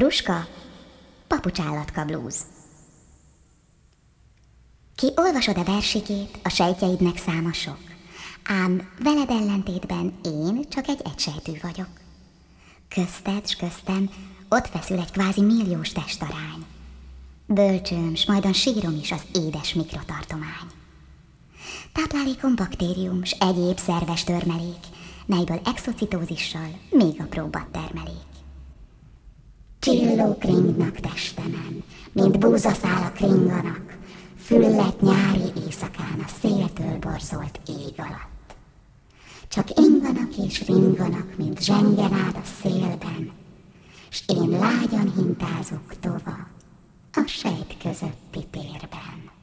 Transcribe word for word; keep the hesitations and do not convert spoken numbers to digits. Fruska, papucsállatka blúz. Ki olvasod-e versikét, a sejtjeidnek száma sok, ám veled ellentétben én csak egy egysejtű vagyok. Közted s köztem ott feszül egy kvázi milliós testarány. Bölcsöm, s majdan sírom is az édes mikrotartomány. Táplálékom baktérium s egyéb szerves törmelék, melyből exocitózissal még apróbbat termelék. Csillók ringnak testemen, mint búzaszálak ringanak, füllett nyári éjszakán a széltől borzolt ég alatt. Csak inganak és ringanak, mint zsengenád a szélben, s én lágyan hintázok tova a sejt közötti térben.